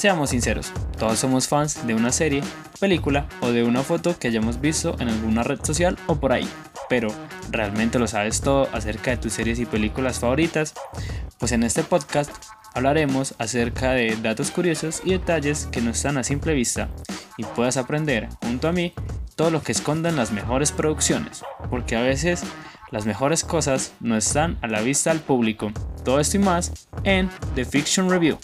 Seamos sinceros, todos somos fans de una serie, película o de una foto que hayamos visto en alguna red social o por ahí. Pero, ¿realmente lo sabes todo acerca de tus series y películas favoritas? Pues en este podcast hablaremos acerca de datos curiosos y detalles que no están a simple vista y puedas aprender junto a mí todo lo que esconden las mejores producciones, porque a veces las mejores cosas no están a la vista al público. Todo esto y más en The Fiction Review.